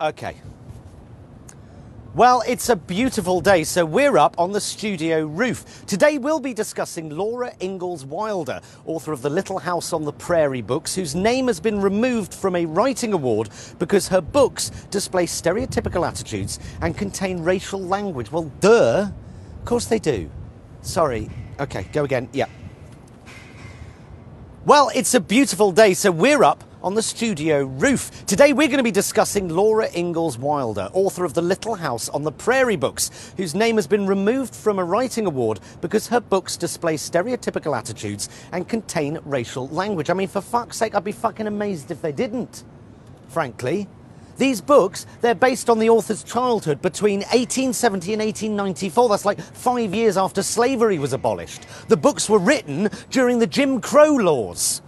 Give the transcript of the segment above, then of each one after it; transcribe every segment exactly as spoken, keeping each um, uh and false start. Okay. Well, it's a beautiful day, so we're up on the studio roof. Today we'll be discussing Laura Ingalls Wilder, author of The Little House on the Prairie books, whose name has been removed from a writing award because her books display stereotypical attitudes and contain racial language. Well, duh. Of course they do. Sorry. Okay, go again. Yeah. Well, it's a beautiful day, so we're up on the studio roof. Today we're going to be discussing Laura Ingalls Wilder, author of The Little House on the Prairie books, whose name has been removed from a writing award because her books display stereotypical attitudes and contain racial language. I mean, for fuck's sake, I'd be fucking amazed if they didn't, frankly. These books, they're based on the author's childhood between eighteen seventy and eighteen ninety-four. That's like five years after slavery was abolished. The books were written during the Jim Crow laws.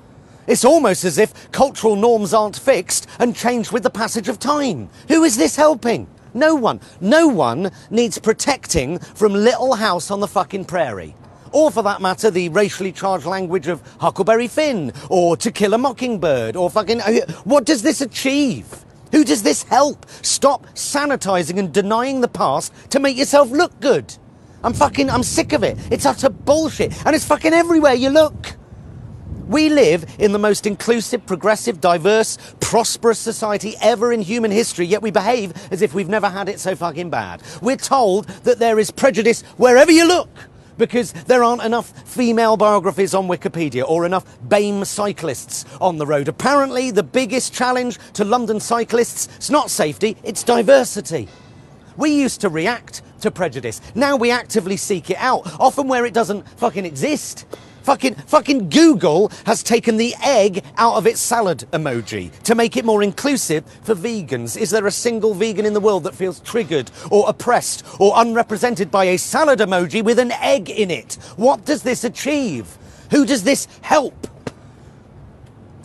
It's almost as if cultural norms aren't fixed and change with the passage of time. Who is this helping? No one. No one needs protecting from Little House on the fucking Prairie. Or, for that matter, the racially charged language of Huckleberry Finn, or To Kill a Mockingbird, or fucking... What does this achieve? Who does this help? Stop sanitizing and denying the past to make yourself look good. I'm fucking... I'm sick of it. It's utter bullshit. And it's fucking everywhere you look. We live in the most inclusive, progressive, diverse, prosperous society ever in human history, yet we behave as if we've never had it so fucking bad. We're told that there is prejudice wherever you look because there aren't enough female biographies on Wikipedia or enough BAME cyclists on the road. Apparently, the biggest challenge to London cyclists is not safety, it's diversity. We used to react to prejudice. Now we actively seek it out, often where it doesn't fucking exist. Fucking, fucking Google has taken the egg out of its salad emoji to make it more inclusive for vegans. Is there a single vegan in the world that feels triggered or oppressed or unrepresented by a salad emoji with an egg in it? What does this achieve? Who does this help?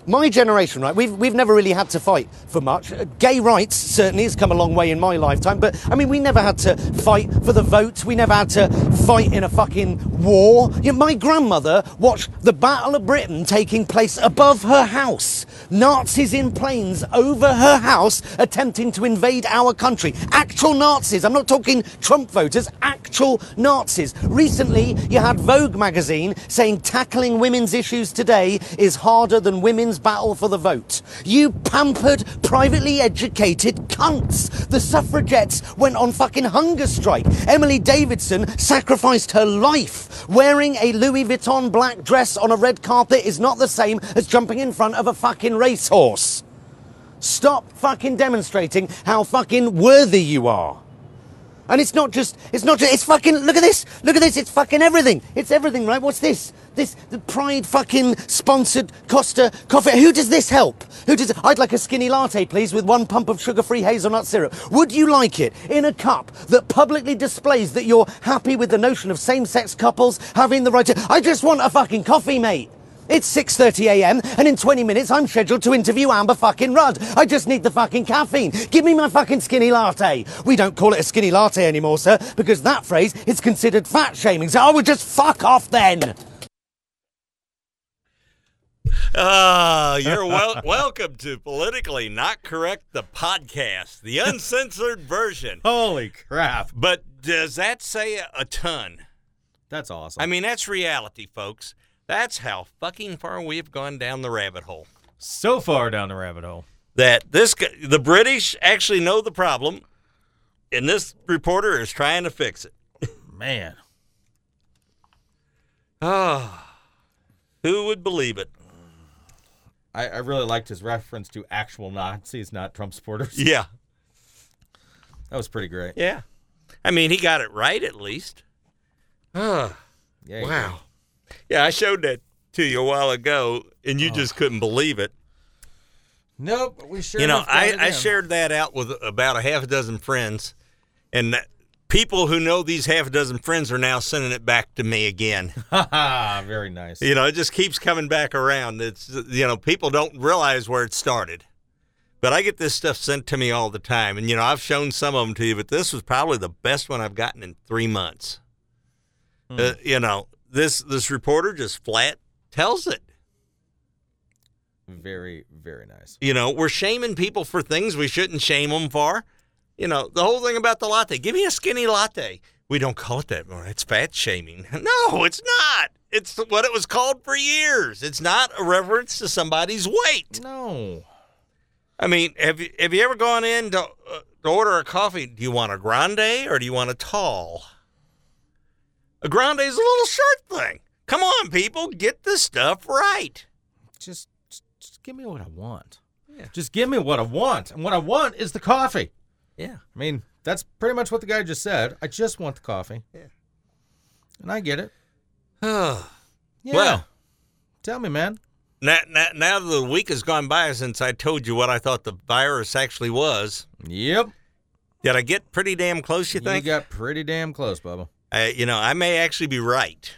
My generation, right, we've, we've never really had to fight for much. Gay rights certainly has come a long way in my lifetime, but, I mean, we never had to fight for the vote. We never had to fight in a fucking war. You know, my grandmother watched the Battle of Britain taking place above her house. Nazis in planes over her house attempting to invade our country. Actual Nazis. I'm not talking Trump voters. Actual Nazis. Recently, you had Vogue magazine saying tackling women's issues today is harder than women's battle for the vote. You pampered, privately educated cunts. The suffragettes went on fucking hunger strike. Emily Davison sacrificed her life. Wearing a Louis Vuitton black dress on a red carpet is not the same as jumping in front of a fucking racehorse. Stop fucking demonstrating how fucking worthy you are. And it's not just, it's not just, it's fucking, look at this, look at this, it's fucking everything. It's everything, right? What's this? This, the Pride fucking sponsored Costa coffee. Who does this help? Who does, I'd like a skinny latte, please, with one pump of sugar-free hazelnut syrup. Would you like it in a cup that publicly displays that you're happy with the notion of same-sex couples having the right to, I just want a fucking coffee, mate. It's six thirty a m and in twenty minutes I'm scheduled to interview Amber fucking Rudd. I just need the fucking caffeine. Give me my fucking skinny latte. We don't call it a skinny latte anymore, sir, because that phrase is considered fat shaming. So I would just fuck off then. Ah, uh, you're wel welcome to Politically Not Correct, the podcast, the uncensored version. Holy crap. But does that say a ton? That's awesome. I mean, that's reality, folks. That's how fucking far we've gone down the rabbit hole. So far down the rabbit hole. That this the British actually know the problem, and this reporter is trying to fix it. Man. Oh, who would believe it? I, I really liked his reference to actual Nazis, not Trump supporters. Yeah. That was pretty great. Yeah. I mean, he got it right at least. Oh, yeah, wow. Did. Yeah, I showed that to you a while ago, and you oh. just couldn't believe it. Nope, we sure. You know, I, I shared that out with about a half a dozen friends, and that people who know these half a dozen friends are now sending it back to me again. Very nice. You know, it just keeps coming back around. It's you know, people don't realize where it started, but I get this stuff sent to me all the time, and you know, I've shown some of them to you, but this was probably the best one I've gotten in three months. Hmm. Uh, you know. This this reporter just flat tells it. Very, very nice. You know, we're shaming people for things we shouldn't shame them for. You know, the whole thing about the latte. Give me a skinny latte. We don't call it that more. It's fat shaming. No, it's not. It's what it was called for years. It's not a reference to somebody's weight. No. I mean, have you, have you ever gone in to, uh, to order a coffee? Do you want a grande or do you want a tall? A grande is a little short thing. Come on, people. Get this stuff right. Just, just give me what I want. Yeah. Just give me what I want. And what I want is the coffee. Yeah. I mean, that's pretty much what the guy just said. I just want the coffee. Yeah. And I get it. Oh. Yeah. Well. Tell me, man. Now, now, now the week has gone by since I told you what I thought the virus actually was. Yep. Did I get pretty damn close, you think? You got pretty damn close, Bubba. I, you know, I may actually be right.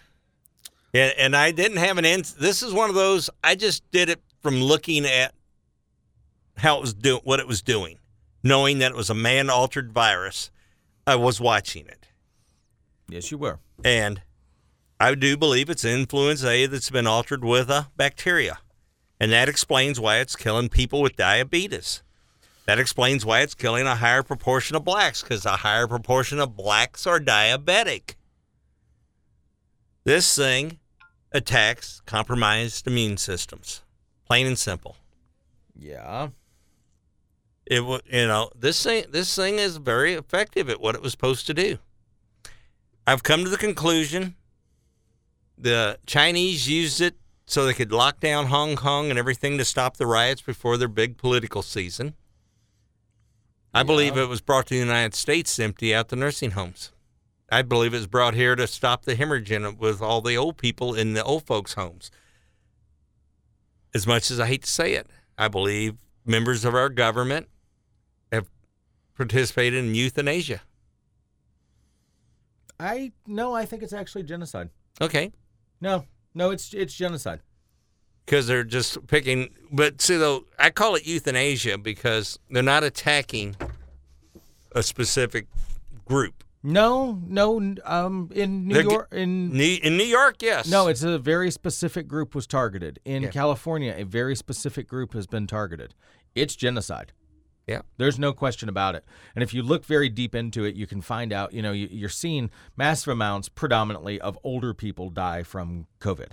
And, and I didn't have an end. This is one of those, I just did it from looking at how it was do, what it was doing, knowing that it was a man-altered virus. I was watching it. Yes, you were. And I do believe it's influenza A that's been altered with a bacteria. And that explains why it's killing people with diabetes. That explains why it's killing a higher proportion of blacks, because a higher proportion of blacks are diabetic. This thing attacks compromised immune systems, plain and simple. Yeah. It you know, this thing this thing is very effective at what it was supposed to do. I've come to the conclusion the Chinese used it so they could lock down Hong Kong and everything to stop the riots before their big political season. I yeah. believe it was brought to the United States to empty out the nursing homes. I believe it was brought here to stop the hemorrhage in with all the old people in the old folks' homes. As much as I hate to say it, I believe members of our government have participated in euthanasia. I no, I think it's actually genocide. Okay. No, no, it's it's genocide. Because they're just picking, but see though, I call it euthanasia because they're not attacking a specific group. No, no, um, in New they're, York, in New, in New York, yes. No, it's a very specific group was targeted. In yeah. California, a very specific group has been targeted. It's genocide. Yeah. There's no question about it. And if you look very deep into it, you can find out, you know, you're seeing massive amounts predominantly of older people die from COVID.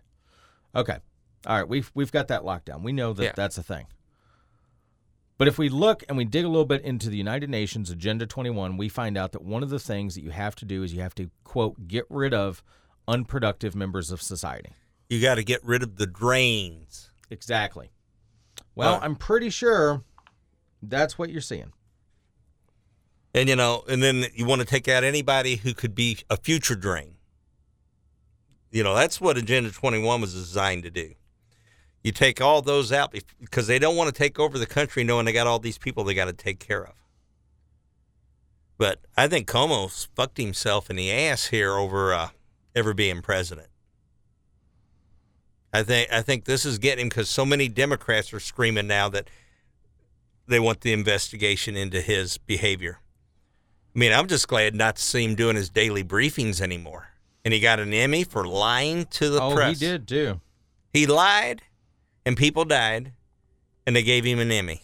Okay. All right. We've, we've got that locked down. We know that yeah. that's a thing. But if we look and we dig a little bit into the United Nations Agenda twenty-one, we find out that one of the things that you have to do is you have to, quote, get rid of unproductive members of society. You got to get rid of the drains. Exactly. Well, well, I'm pretty sure that's what you're seeing. And, you know, and then you want to take out anybody who could be a future drain. You know, that's what Agenda twenty-one was designed to do. You take all those out because they don't want to take over the country knowing they got all these people they got to take care of. But I think Cuomo's fucked himself in the ass here over uh, ever being president. I think I think this is getting him because so many Democrats are screaming now that they want the investigation into his behavior. I mean, I'm just glad not to see him doing his daily briefings anymore. And he got an Emmy for lying to the oh, press. Oh, he did, too. He lied. And people died, and they gave him an Emmy.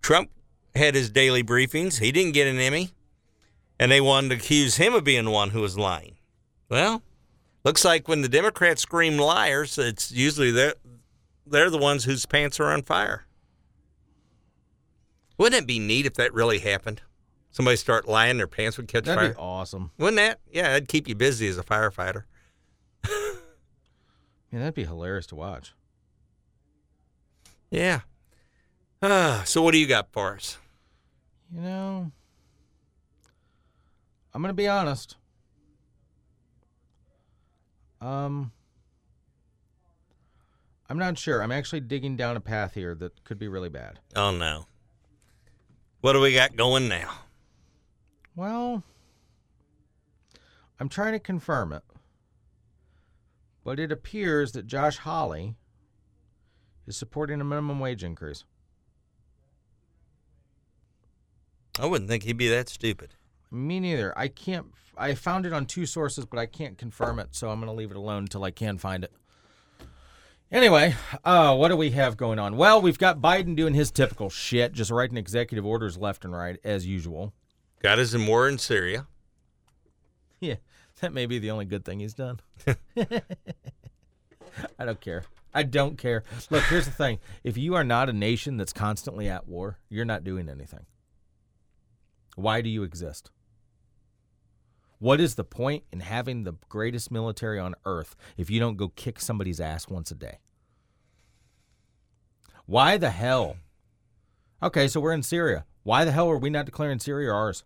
Trump had his daily briefings. He didn't get an Emmy, and they wanted to accuse him of being the one who was lying. Well, looks like when the Democrats scream liars, it's usually they're, they're the ones whose pants are on fire. Wouldn't it be neat if that really happened? Somebody start lying, their pants would catch That'd fire. That'd be awesome. Wouldn't that? Yeah, it'd keep you busy as a firefighter. Yeah, that'd be hilarious to watch. Yeah. Uh, so what do you got for us? You know, I'm going to be honest. Um, I'm not sure. I'm actually digging down a path here that could be really bad. Oh, no. What do we got going now? Well, I'm trying to confirm it. But it appears that Josh Hawley is supporting a minimum wage increase. I wouldn't think he'd be that stupid. Me neither. I can't. I found it on two sources, but I can't confirm it, so I'm going to leave it alone until I can find it. Anyway, uh, what do we have going on? Well, we've got Biden doing his typical shit, just writing executive orders left and right, as usual. Got us in war in Syria. Yeah, that may be the only good thing he's done. I don't care. I don't care. Look, here's the thing. If you are not a nation that's constantly at war, you're not doing anything. Why do you exist? What is the point in having the greatest military on earth if you don't go kick somebody's ass once a day? Why the hell? Okay, so we're in Syria. Why the hell are we not declaring Syria ours?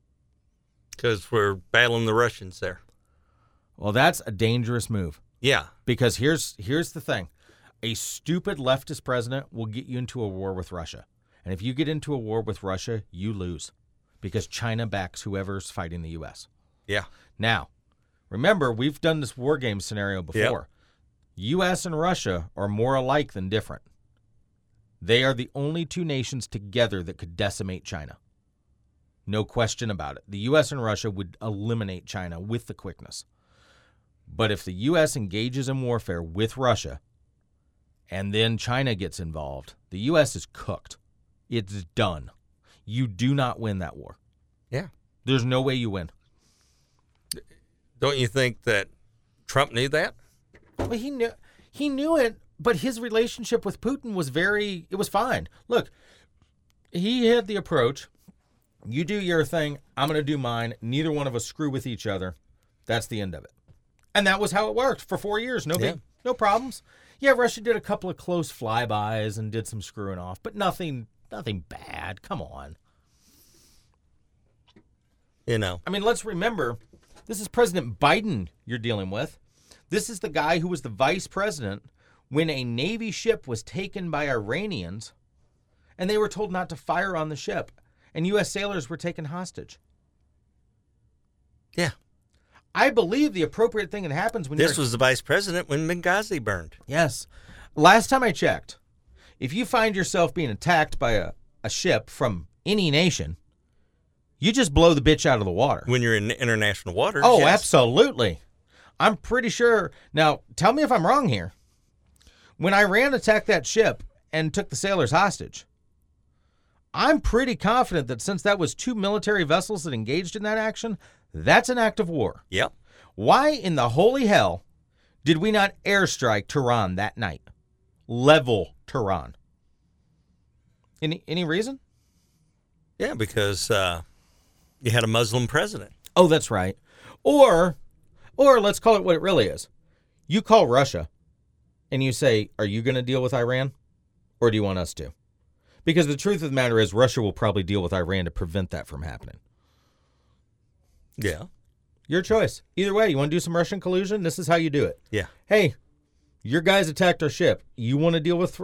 Because we're battling the Russians there. Well, that's a dangerous move. Yeah. Because here's here's the thing. A stupid leftist president will get you into a war with Russia. And if you get into a war with Russia, you lose because China backs whoever's fighting the U S. Yeah. Now, remember, we've done this war game scenario before. Yep. U S and Russia are more alike than different. They are the only two nations together that could decimate China. No question about it. The U S and Russia would eliminate China with the quickness. But if the U S engages in warfare with Russia, and then China gets involved, the U S is cooked. It's done. You do not win that war. Yeah. There's no way you win. Don't you think that Trump knew that? Well, he knew he knew it, but his relationship with Putin was very, it was fine. Look, he had the approach, you do your thing, I'm going to do mine, neither one of us screw with each other. That's the end of it. And that was how it worked for four years. No big, yeah. no problems. Yeah, Russia did a couple of close flybys and did some screwing off, but nothing, nothing bad. Come on. You know. I mean, let's remember, this is President Biden you're dealing with. This is the guy who was the vice president when a Navy ship was taken by Iranians, and they were told not to fire on the ship, and U S sailors were taken hostage. Yeah. I believe the appropriate thing that happens when this you're... was the vice president when Benghazi burned. Yes. Last time I checked, if you find yourself being attacked by a, a ship from any nation, you just blow the bitch out of the water. When you're in international waters. Oh, yes. Absolutely. I'm pretty sure. Now, tell me if I'm wrong here. When Iran attacked that ship and took the sailors hostage, I'm pretty confident that since that was two military vessels that engaged in that action... That's an act of war. Yep. Why in the holy hell did we not airstrike Tehran that night? Level Tehran. Any any reason? Yeah, because uh, you had a Muslim president. Oh, that's right. Or, or let's call it what it really is. You call Russia and you say, are you going to deal with Iran or do you want us to? Because the truth of the matter is Russia will probably deal with Iran to prevent that from happening. Yeah. Your choice. Either way, you want to do some Russian collusion? This is how you do it. Yeah. Hey, your guys attacked our ship. You want to deal with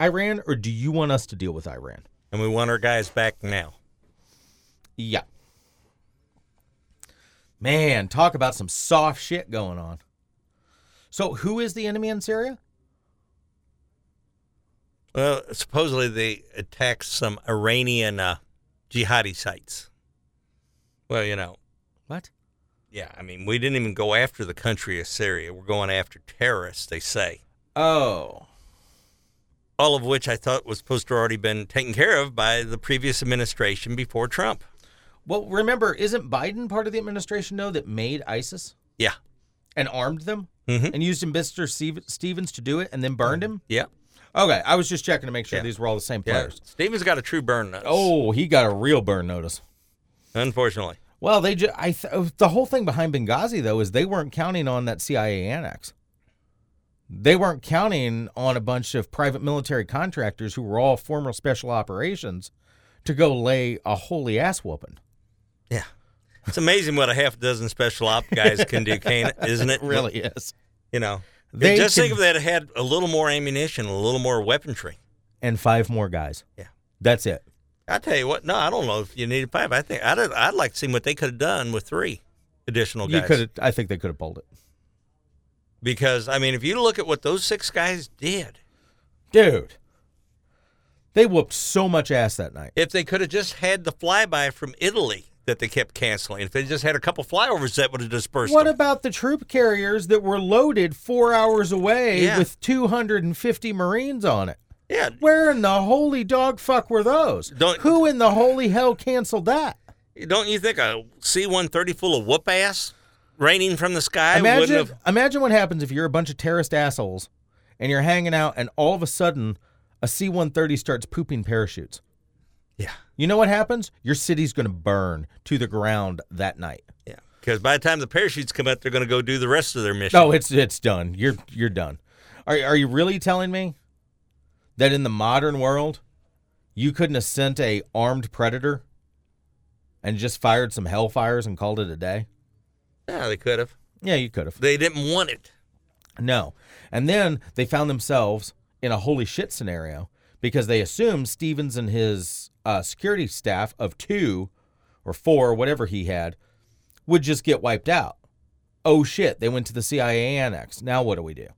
Iran or do you want us to deal with Iran? And we want our guys back now. Yeah. Man, talk about some soft shit going on. So who is the enemy in Syria? Well, supposedly they attacked some Iranian uh, jihadi sites. Well, you know. What? Yeah, I mean, we didn't even go after the country of Syria. We're going after terrorists, they say. Oh. All of which I thought was supposed to have already been taken care of by the previous administration before Trump. Well, remember, isn't Biden part of the administration, though, that made ISIS? Yeah. And armed them? Mm-hmm. And used Ambassador Stevens to do it and then burned him? Yeah. Okay, I was just checking to make sure yeah. these were all the same players. Yeah. Stevens got a true burn notice. Oh, he got a real burn notice. Unfortunately. Well, they just, I th- the whole thing behind Benghazi, though, is they weren't counting on that C I A annex. They weren't counting on a bunch of private military contractors who were all former special operations to go lay a holy ass whooping. Yeah. It's amazing what a half dozen special op guys can do, Kane, isn't it? It really is. You know, they just can... think if they had a little more ammunition, a little more weaponry. And five more guys. Yeah. That's it. I tell you what, no, I don't know if you needed five. I think I'd I'd like to see what they could have done with three additional guys. You could have, I think they could have pulled it. Because I mean, if you look at what those six guys did, dude, they whooped so much ass that night. If they could have just had the flyby from Italy that they kept canceling. If they just had a couple flyovers, that would have dispersed What them. About the troop carriers that were loaded four hours away yeah. with two hundred fifty Marines on it? Yeah. Where in the holy dog fuck were those? Don't, Who in the holy hell canceled that? Don't you think a C one thirty full of whoop-ass raining from the sky imagine, wouldn't have... Imagine what happens if you're a bunch of terrorist assholes and you're hanging out and all of a sudden a C one thirty starts pooping parachutes. Yeah. You know what happens? Your city's going to burn to the ground that night. Yeah. Because by the time the parachutes come out, they're going to go do the rest of their mission. No, it's it's done. You're you're done. Are are you really telling me that in the modern world, you couldn't have sent a armed predator and just fired some hellfires and called it a day? Yeah, they could have. Yeah, you could have. They didn't want it. No. And then they found themselves in a holy shit scenario because they assumed Stevens and his uh, security staff of two or four, whatever he had, would just get wiped out. Oh, shit. They went to the C I A annex. Now what do we do?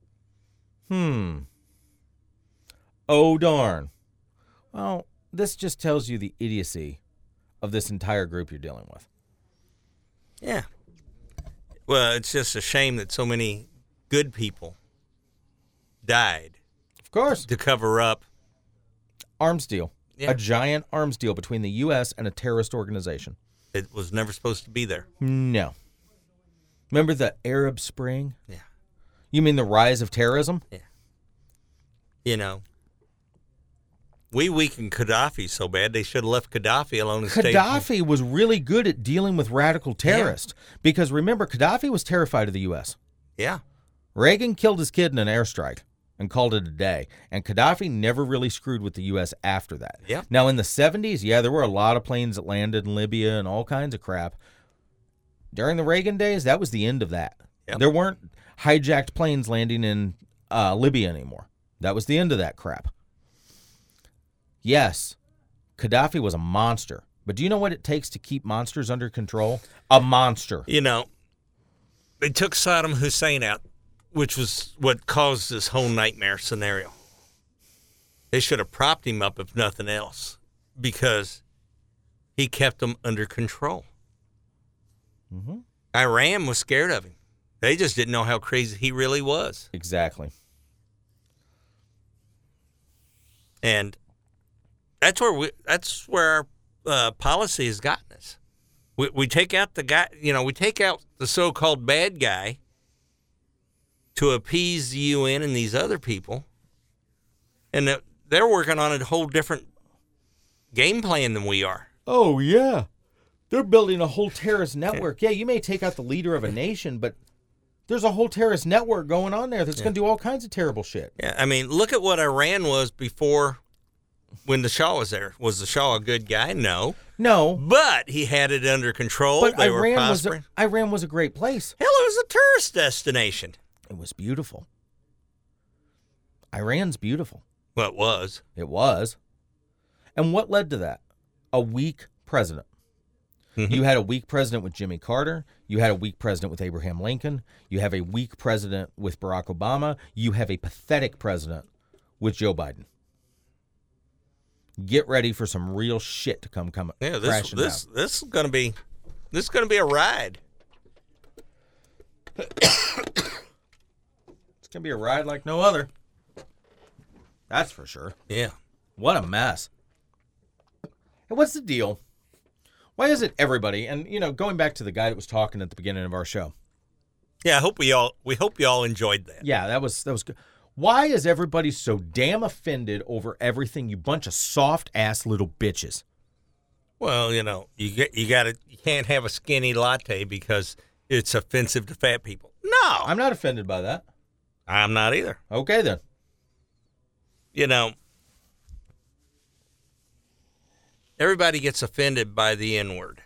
Hmm. Oh, darn. Well, this just tells you the idiocy of this entire group you're dealing with. Yeah. Well, it's just a shame that so many good people died. Of course. To cover up. Arms deal. Yeah. A giant arms deal between the U S and a terrorist organization. It was never supposed to be there. No. Remember the Arab Spring? Yeah. You mean the rise of terrorism? Yeah. You know. We weakened Gaddafi so bad, they should have left Gaddafi alone. Gaddafi was really good at dealing with radical terrorists. Yeah. Because remember, Gaddafi was terrified of the U S. Yeah. Reagan killed his kid in an airstrike and called it a day. And Gaddafi never really screwed with the U S after that. Yeah. Now, in the seventies, yeah, there were a lot of planes that landed in Libya and all kinds of crap. During the Reagan days, that was the end of that. Yeah. There weren't hijacked planes landing in uh, Libya anymore. That was the end of that crap. Yes, Gaddafi was a monster, but do you know what it takes to keep monsters under control? A monster. You know, they took Saddam Hussein out, which was what caused this whole nightmare scenario. They should have propped him up, if nothing else, because he kept them under control. Mm-hmm. Iran was scared of him. They just didn't know how crazy he really was. Exactly. And... That's where we. That's where our uh, policy has gotten us. We we take out the guy. You know, we take out the so-called bad guy to appease the U N and these other people, and they're working on a whole different game plan than we are. Oh yeah, they're building a whole terrorist network. Yeah, you may take out the leader of a nation, but there's a whole terrorist network going on there that's yeah. going to do all kinds of terrible shit. Yeah, I mean, look at what Iran was before. When the Shah was there, was the Shah a good guy? No. No. But he had it under control. But they Iran, were prospering. Was a, Iran was a great place. Hell, it was a tourist destination. It was beautiful. Iran's beautiful. Well, it was. It was. And what led to that? A weak president. Mm-hmm. You had a weak president with Jimmy Carter. You had a weak president with Abraham Lincoln. You have a weak president with Barack Obama. You have a pathetic president with Joe Biden. Get ready for some real shit to come coming. Yeah, this this down. this is gonna be this is gonna be a ride. It's gonna be a ride like no other. That's for sure. Yeah. What a mess. And what's the deal? Why is it everybody? And you know, going back to the guy that was talking at the beginning of our show. Yeah, I hope we all we hope you all enjoyed that. Yeah, that was that was good. Why is everybody so damn offended over everything, you bunch of soft-ass little bitches? Well, you know, you get, you got to you can't have a skinny latte because it's offensive to fat people. No. I'm not offended by that. I'm not either. Okay, then. You know, everybody gets offended by the N-word.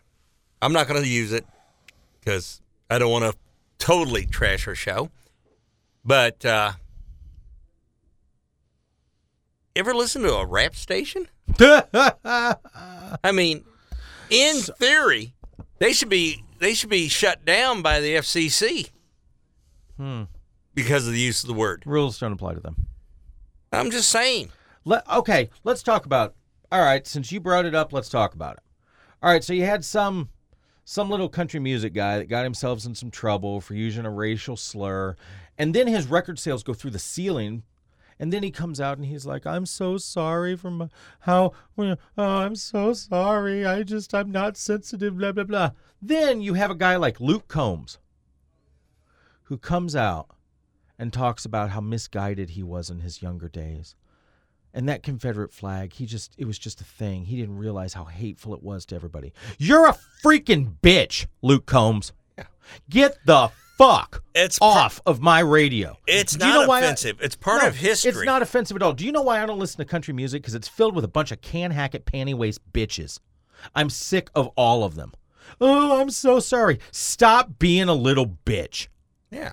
I'm not going to use it because I don't want to totally trash our show. But... uh ever listen to a rap station? I mean, in theory, they should be they should be shut down by the F C C hmm. because of the use of the word. Rules don't apply to them. I'm just saying. Let, okay, let's talk about. All right, since you brought it up, let's talk about it. All right, so you had some some little country music guy that got himself in some trouble for using a racial slur. And then his record sales go through the ceiling. And then he comes out and he's like, I'm so sorry for my, how, oh, I'm so sorry. I just, I'm not sensitive, blah, blah, blah. Then you have a guy like Luke Combs who comes out and talks about how misguided he was in his younger days. And that Confederate flag, he just, it was just a thing. He didn't realize how hateful it was to everybody. You're a freaking bitch, Luke Combs. Get the fuck it's off par- of my radio. It's Do not you know offensive. I, it's part no, of history. It's not offensive at all. Do you know why I don't listen to country music? Because it's filled with a bunch of can hacket panty waist bitches. I'm sick of all of them. Oh, I'm so sorry. Stop being a little bitch. Yeah.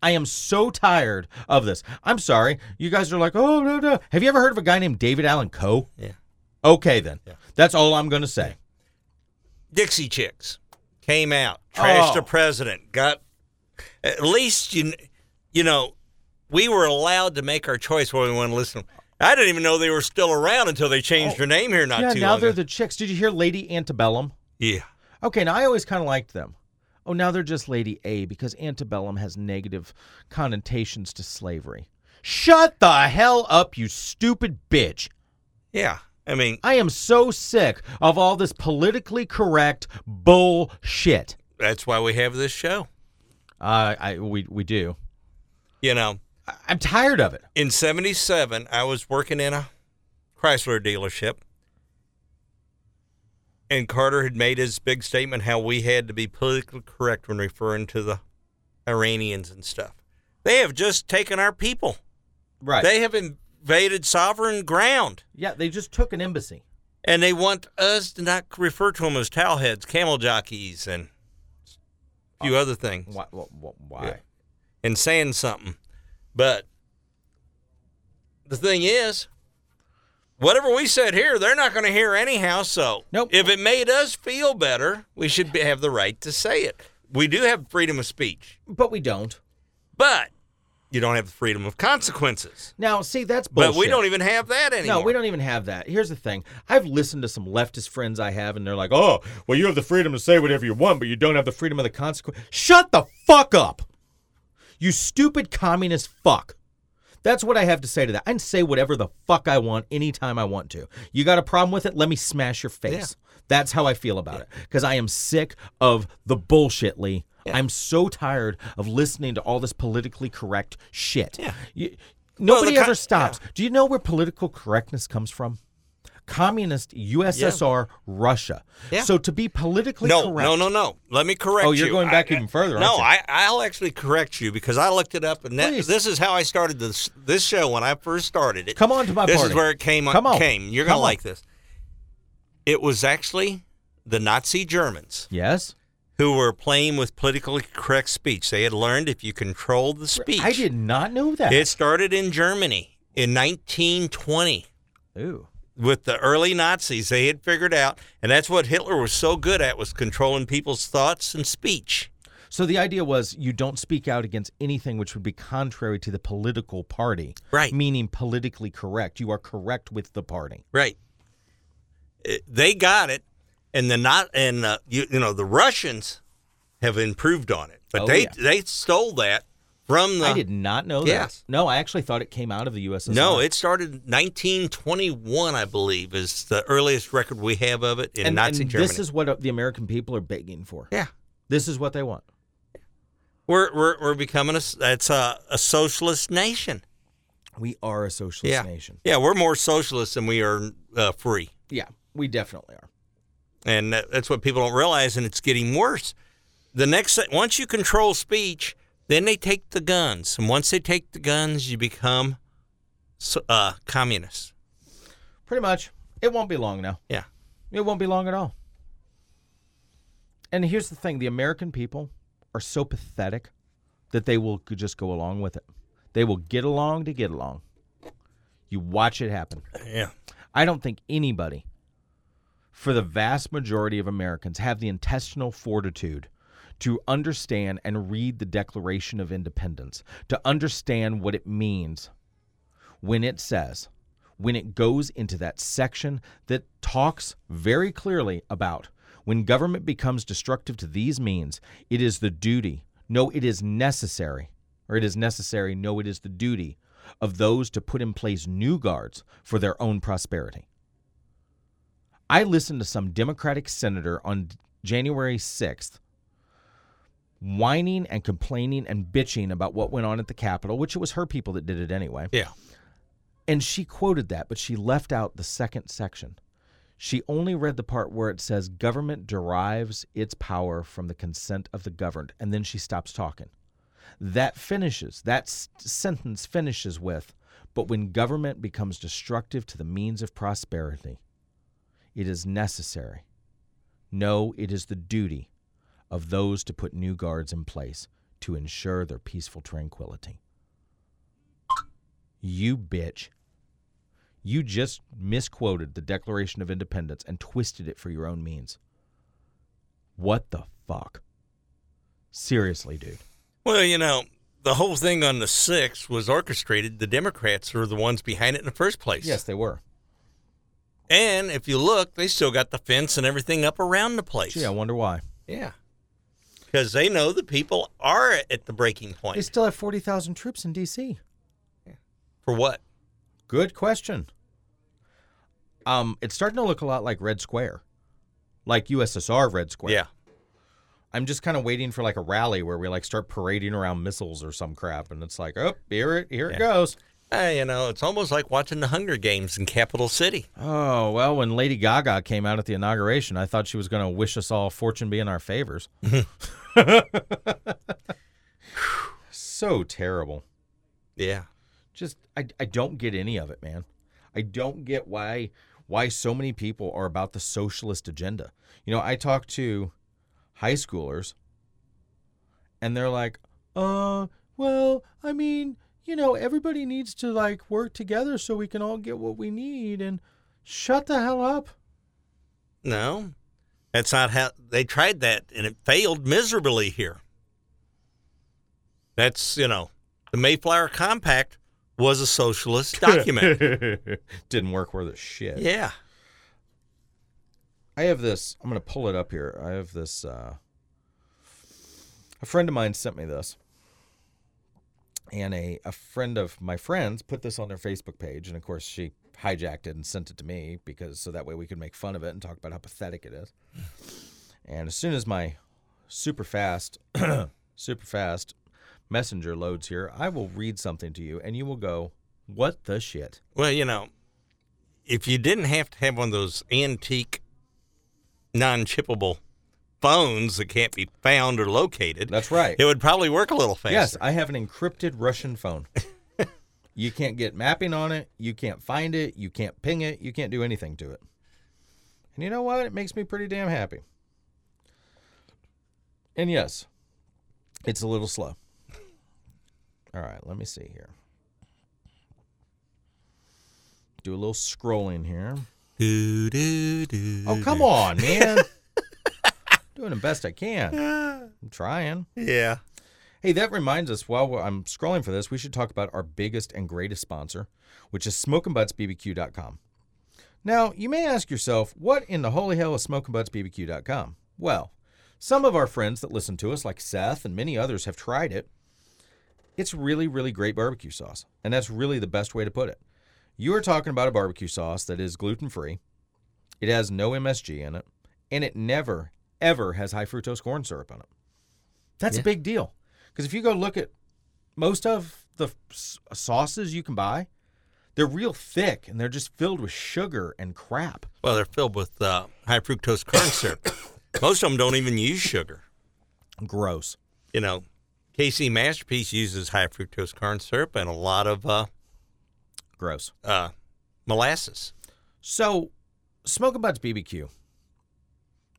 I am so tired of this. I'm sorry. You guys are like, oh, no, no. Have you ever heard of a guy named David Allen Coe? Yeah. Okay, then. Yeah. That's all I'm going to say. Dixie Chicks came out, trashed oh. the president, got at least, you, you know, we were allowed to make our choice when we wanted to listen to them. I didn't even know they were still around until they changed oh. their name here not yeah, too long ago. Yeah, now they're the Chicks. Did you hear Lady Antebellum? Yeah. Okay, now I always kind of liked them. Oh, now they're just Lady A because Antebellum has negative connotations to slavery. Shut the hell up, you stupid bitch. Yeah, I mean... I am so sick of all this politically correct bullshit. That's why we have this show. Uh, I we, we do. You know... I, I'm tired of it. In seventy-seven, I was working in a Chrysler dealership. And Carter had made his big statement how we had to be politically correct when referring to the Iranians and stuff. They have just taken our people. Right. They have invaded sovereign ground. Yeah, they just took an embassy. And they want us to not refer to them as towelheads, camel jockeys, and a few uh, other things. Why? why? Yeah. And saying something. But the thing is... whatever we said here, they're not going to hear anyhow, so nope. If it made us feel better, we should be, have the right to say it. We do have freedom of speech. But we don't. But you don't have the freedom of consequences. Now, see, that's bullshit. But we don't even have that anymore. No, we don't even have that. Here's the thing. I've listened to some leftist friends I have, and they're like, oh, well, you have the freedom to say whatever you want, but you don't have the freedom of the consequence. Shut the fuck up, you stupid communist fuck. That's what I have to say to that. I can say whatever the fuck I want anytime I want to. You got a problem with it? Let me smash your face. Yeah. That's how I feel about yeah. it. Because I am sick of the bullshit, Lee. Yeah. I'm so tired of listening to all this politically correct shit. Yeah. You, nobody well, ever con- stops. Yeah. Do you know where political correctness comes from? Communist U S S R yeah. Russia. Yeah. So to be politically no, correct. No, no, no. Let me correct you. Oh, you're you. going back I, even further, aren't no, you? No, I, I'll actually correct you because I looked it up, and that, this is how I started this this show when I first started it. Come on to my this party. This is where it came. Come on. Came. You're going to like this. It was actually the Nazi Germans. Yes. Who were playing with politically correct speech. They had learned if you control the speech. I did not know that. It started in Germany in nineteen twenty. Ooh. With the early Nazis, they had figured out, and that's what Hitler was so good at, was controlling people's thoughts and speech. So the idea was you don't speak out against anything which would be contrary to the political party. Right. Meaning politically correct. You are correct with the party. Right. It, they got it, and the not and uh, you, you know the Russians have improved on it, but oh, they yeah. they stole that. From the, I did not know yes. that. No, I actually thought it came out of the U S S R. No, it started nineteen twenty-one, I believe, is the earliest record we have of it in and, Nazi and Germany. This is what the American people are begging for. Yeah, this is what they want. We're we're we're becoming a that's a, a socialist nation. We are a socialist yeah. nation. Yeah, we're more socialist than we are uh, free. Yeah, we definitely are. And that, that's what people don't realize, and it's getting worse. The next once you control speech. Then they take the guns, and once they take the guns, you become uh, communists. Pretty much. It won't be long now. Yeah. It won't be long at all. And here's the thing. The American people are so pathetic that they will just go along with it. They will get along to get along. You watch it happen. Yeah. I don't think anybody, for the vast majority of Americans, have the intestinal fortitude to understand and read the Declaration of Independence, to understand what it means when it says, when it goes into that section that talks very clearly about When government becomes destructive to these means, it is the duty, no, it is necessary, or it is necessary, no, it is the duty of those to put in place new guards for their own prosperity. I listened to some Democratic senator on January sixth whining and complaining and bitching about what went on at the Capitol, which it was her people that did it anyway. Yeah. And she quoted that, but she left out the second section. She only read the part where it says government derives its power from the consent of the governed, and then she stops talking. That finishes, that sentence finishes with, but when government becomes destructive to the means of prosperity, it is necessary. No, it is the duty of those to put new guards in place to ensure their peaceful tranquility. You bitch. You just misquoted the Declaration of Independence and twisted it for your own means. What the fuck? Seriously, dude. Well, you know, the whole thing on the sixth was orchestrated. The Democrats are the ones behind it in the first place. Yes, they were. And if you look, they still got the fence and everything up around the place. Gee, I wonder why. Yeah. Because they know the people are at the breaking point. They still have forty thousand troops in D C Yeah. For what? Good question. Um, it's starting to look a lot like Red Square. Like U S S R Red Square. Yeah. I'm just kind of waiting for like a rally where we like start parading around missiles or some crap. And it's like, oh, here it, here yeah. it goes. Hey, you know, it's almost like watching the Hunger Games in Capital City. Oh, well, when Lady Gaga came out at the inauguration, I thought she was going to wish us all fortune be in our favors. So terrible. Yeah. Just, I, I don't get any of it, man. I don't get why why so many people are about the socialist agenda. You know, I talk to high schoolers, and they're like, uh, well, I mean... you know, everybody needs to, like, work together so we can all get what we need, and shut the hell up. No, that's not how they tried that, and it failed miserably here. That's, you know, the Mayflower Compact was a socialist document. Didn't work worth a shit. Yeah. I have this. I'm going to pull it up here. I have this. Uh, a friend of mine sent me this. And a, a friend of my friend's put this on their Facebook page. And, of course, she hijacked it and sent it to me because so that way we could make fun of it and talk about how pathetic it is. And as soon as my super fast, super fast messenger loads here, I will read something to you and you will go, what the shit? Well, you know, if you didn't have to have one of those antique, non-chippable phones that can't be found or located. That's right. It would probably work a little faster. Yes, I have an encrypted Russian phone. You can't get mapping on it. You can't find it. You can't ping it. You can't do anything to it. And you know what? It makes me pretty damn happy. And yes, it's a little slow. All right, let me see here. Do a little scrolling here. Do, do, do, oh, come do. on, man. Doing the best I can. I'm trying. Yeah. Hey, that reminds us, while I'm scrolling for this, we should talk about our biggest and greatest sponsor, which is Smoking Butts B B Q dot com. Now, you may ask yourself, what in the holy hell is Smoking Butts B B Q dot com? Well, some of our friends that listen to us, like Seth and many others, have tried it. It's really, really great barbecue sauce, and that's really the best way to put it. You are talking about a barbecue sauce that is gluten-free, it has no M S G in it, and it never ever has high fructose corn syrup on it. That's yeah. a big deal. Because if you go look at most of the sauces you can buy, they're real thick, and they're just filled with sugar and crap. Well, they're filled with uh, high fructose corn syrup. Most of them don't even use sugar. Gross. You know, K C Masterpiece uses high fructose corn syrup and a lot of uh, gross uh, molasses. So, Smoking Butts B B Q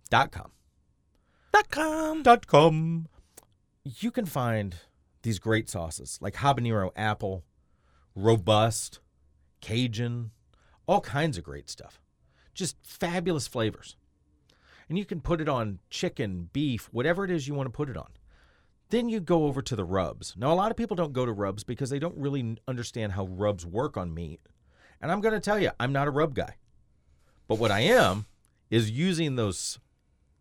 dot com. Dot com. Dot com. You can find these great sauces like habanero apple, robust, Cajun, all kinds of great stuff. Just fabulous flavors. And you can put it on chicken, beef, whatever it is you want to put it on. Then you go over to the rubs. Now, a lot of people don't go to rubs because they don't really understand how rubs work on meat. And I'm going to tell you, I'm not a rub guy. But what I am is using those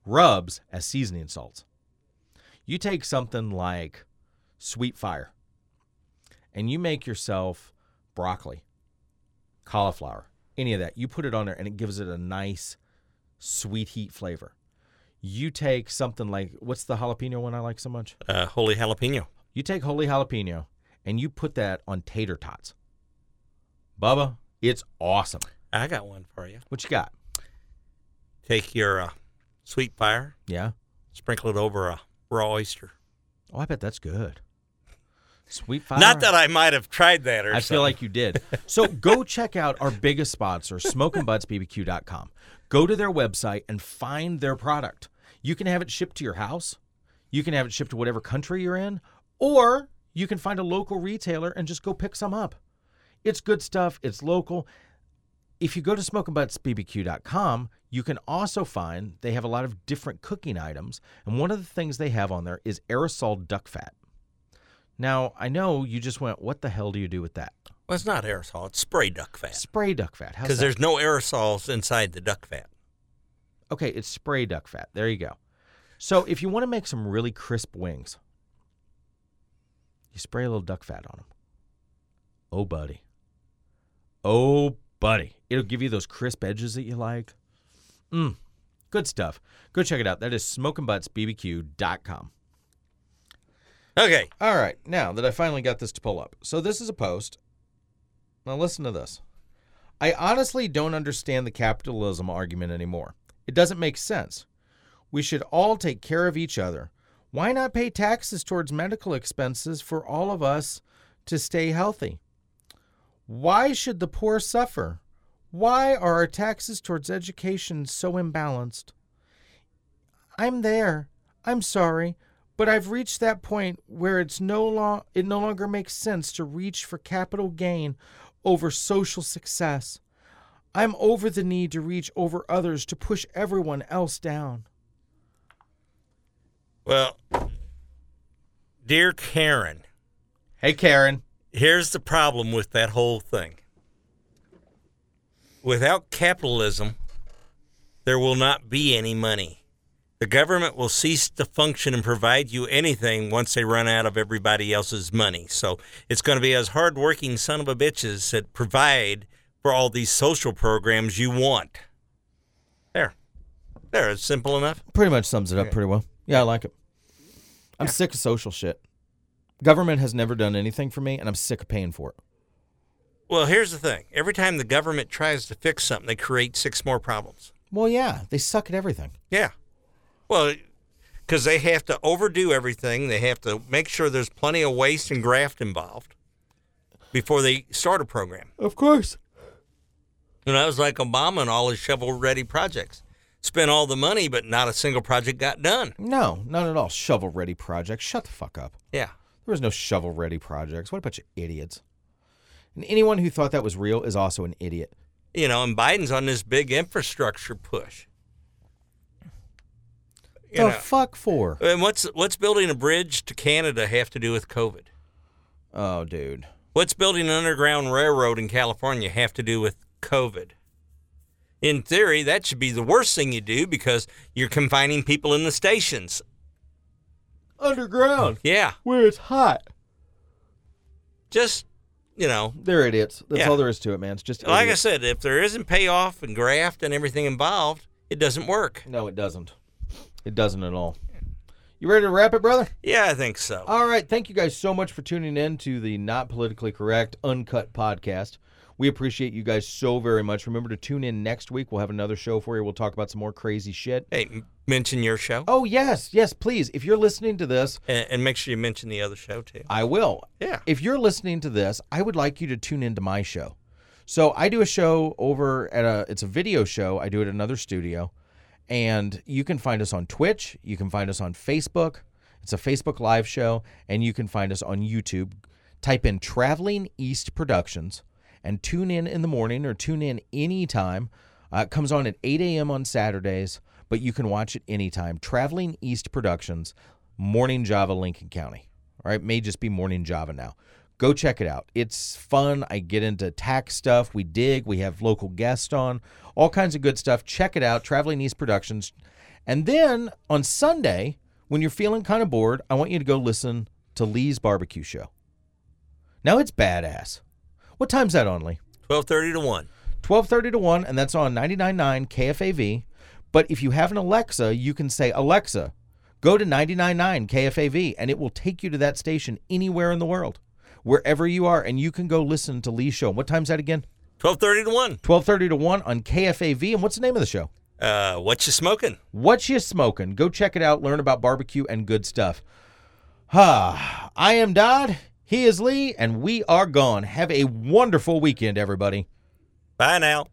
rubs as seasoning salt. You take something like sweet fire and you make yourself broccoli, cauliflower, any of that. You put it on there and it gives it a nice sweet heat flavor. You take something like, what's the jalapeno one I like so much? Uh, holy jalapeno. You take holy jalapeno and you put that on tater tots. Bubba, it's awesome. I got one for you. What you got? Take your uh, sweet fire. Yeah. Sprinkle it over a raw oyster. Oh, I bet that's good. Sweet fire. Not that I might have tried that or I something. I feel like you did. So go check out our biggest sponsor, Smoking Butts B B Q dot com. Go to their website and find their product. You can have it shipped to your house. You can have it shipped to whatever country you're in. Or you can find a local retailer and just go pick some up. It's good stuff. It's local. If you go to Smoking Butts B B Q dot com, you can also find they have a lot of different cooking items. And one of the things they have on there is aerosol duck fat. Now, I know you just went, what the hell do you do with that? Well, it's not aerosol. It's spray duck fat. Spray duck fat. How's that? Because there's no aerosols inside the duck fat. Okay, it's spray duck fat. There you go. So if you want to make some really crisp wings, you spray a little duck fat on them. Oh, buddy. Oh, buddy. It'll give you those crisp edges that you like. Mmm. Good stuff. Go check it out. That is Smoking Butts B B Q dot com. Okay. All right. Now that I finally got this to pull up. So this is a post. Now listen to this. I honestly don't understand the capitalism argument anymore. It doesn't make sense. We should all take care of each other. Why not pay taxes towards medical expenses for all of us to stay healthy? Why should the poor suffer? Why are our taxes towards education so imbalanced? I'm there. I'm sorry, but I've reached that point where it's no lo- it no longer makes sense to reach for capital gain over social success. I'm over the need to reach over others to push everyone else down. Well, dear Karen. Hey, Karen. Here's the problem with that whole thing. Without capitalism, there will not be any money. The government will cease to function and provide you anything once they run out of everybody else's money. So it's going to be as hardworking son of a bitches that provide for all these social programs you want. There. There, it's simple enough. Pretty much sums it up pretty well. Yeah, I like it. I'm yeah. sick of social shit. Government has never done anything for me, and I'm sick of paying for it. Well, here's the thing. Every time the government tries to fix something, they create six more problems. Well, yeah. They suck at everything. Yeah. Well, because they have to overdo everything. They have to make sure there's plenty of waste and graft involved before they start a program. Of course. And I was like Obama and all his shovel-ready projects. Spent all the money, but not a single project got done. No, not at all. Shovel-ready projects. Shut the fuck up. Yeah. There was no shovel-ready projects. What a bunch of idiots. And anyone who thought that was real is also an idiot. You know, and Biden's on this big infrastructure push. You the know. fuck for? And what's what's building a bridge to Canada have to do with COVID? Oh, dude. What's building an underground railroad in California have to do with COVID? In theory, that should be the worst thing you do because you're confining people in the stations. Underground. Yeah. Where it's hot. Just, you know. They're idiots. That's yeah. all there is to it, man. It's just idiots. Like I said, if there isn't payoff and graft and everything involved, it doesn't work. No, it doesn't. It doesn't at all. You ready to wrap it, brother? Yeah, I think so. All right. Thank you guys so much for tuning in to the Not Politically Correct Uncut Podcast. We appreciate you guys so very much. Remember to tune in next week. We'll have another show for you. We'll talk about some more crazy shit. Hey, mention your show. Oh, yes. Yes, please. If you're listening to this. And, and make sure you mention the other show, too. I will. Yeah. If you're listening to this, I would like you to tune into my show. So I do a show over at a, it's a video show. I do it at another studio. And you can find us on Twitch. You can find us on Facebook. It's a Facebook live show. And you can find us on YouTube. Type in Traveling East Productions. And tune in in the morning or tune in anytime. Uh, it comes on at eight a.m. on Saturdays, but you can watch it anytime. Traveling East Productions, Morning Java, Lincoln County. All right, may just be Morning Java now. Go check it out. It's fun. I get into tax stuff. We dig. We have local guests on. All kinds of good stuff. Check it out, Traveling East Productions. And then on Sunday, when you're feeling kind of bored, I want you to go listen to Lee's Barbecue Show. Now it's badass. What time's that on, Lee? twelve thirty to one twelve thirty to one, and that's on ninety-nine point nine K F A V. But if you have an Alexa, you can say, Alexa, go to ninety-nine point nine K F A V, and it will take you to that station anywhere in the world, wherever you are, and you can go listen to Lee's show. What time's that again? twelve thirty to one twelve thirty to one on K F A V. And what's the name of the show? Uh, Whatcha Smokin'? Whatcha Smokin'? Go check it out. Learn about barbecue and good stuff. Ah, I am Dodd. He is Lee, and we are gone. Have a wonderful weekend, everybody. Bye now.